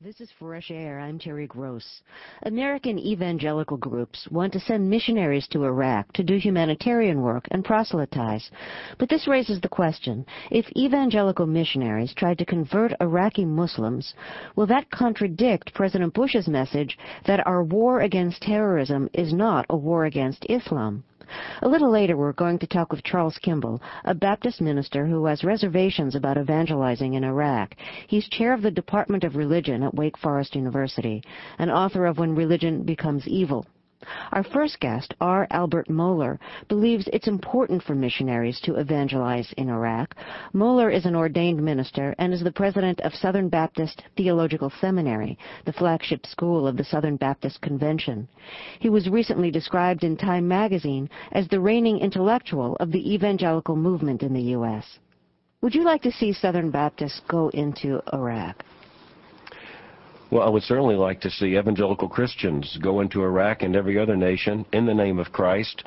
This is Fresh Air. I'm Terry Gross. American evangelical groups want to send missionaries to Iraq to do humanitarian work and proselytize. But this raises the question, if evangelical missionaries tried to convert Iraqi Muslims, will that contradict President Bush's message that our war against terrorism is not a war against Islam? A little later, we're going to talk with Charles Kimball, a Baptist minister who has reservations about evangelizing in Iraq. He's chair of the Department of Religion at Wake Forest University and author of When Religion Becomes Evil. Our first guest, R. Albert Moeller, believes it's important for missionaries to evangelize in Iraq. Moeller is an ordained minister and is the president of Southern Baptist Theological Seminary, the flagship school of the Southern Baptist Convention. He was recently described in Time magazine as the reigning intellectual of the evangelical movement in the U.S. Would you like to see Southern Baptists go into Iraq? Well, I would certainly like to see evangelical Christians go into Iraq and every other nation in the name of Christ,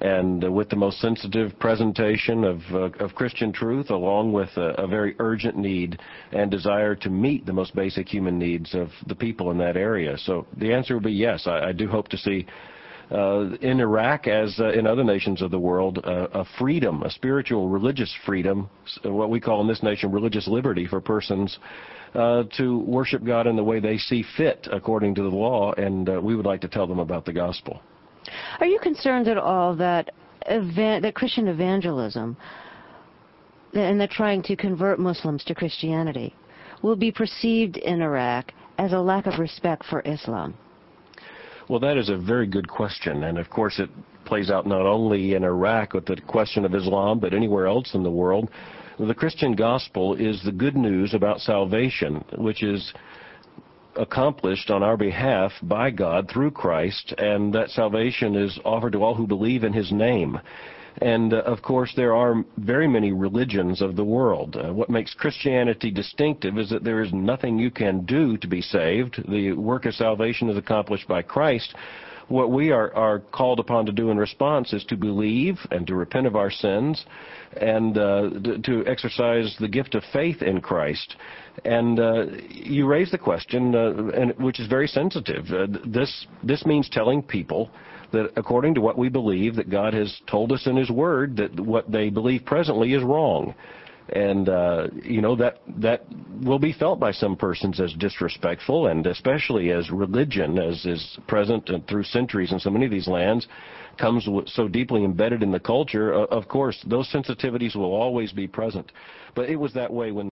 and with the most sensitive presentation of Christian truth, along with a very urgent need and desire to meet the most basic human needs of the people in that area. So the answer would be yes. I do hope to see in Iraq, as in other nations of the world, a freedom, a spiritual religious freedom, what we call in this nation religious liberty for persons to worship God in the way they see fit according to the law, and we would like to tell them about the gospel. Are you concerned at all that that Christian evangelism and that trying to convert Muslims to Christianity will be perceived in Iraq as a lack of respect for Islam? Well, that is a very good question, and of course it plays out not only in Iraq with the question of Islam, but anywhere else in the world. The Christian gospel is the good news about salvation, which is accomplished on our behalf by God through Christ, and that salvation is offered to all who believe in His name. And, of course, there are very many religions of the world. What makes Christianity distinctive is that there is nothing you can do to be saved. The work of salvation is accomplished by Christ. What we are called upon to do in response is to believe and to repent of our sins and to exercise the gift of faith in Christ. And you raise the question, which is very sensitive. This means telling people that according to what we believe, that God has told us in His Word that what they believe presently is wrong. And, that will be felt by some persons as disrespectful, and especially as religion, as is present through centuries in so many of these lands, comes so deeply embedded in the culture. Of course, those sensitivities will always be present. But it was that way when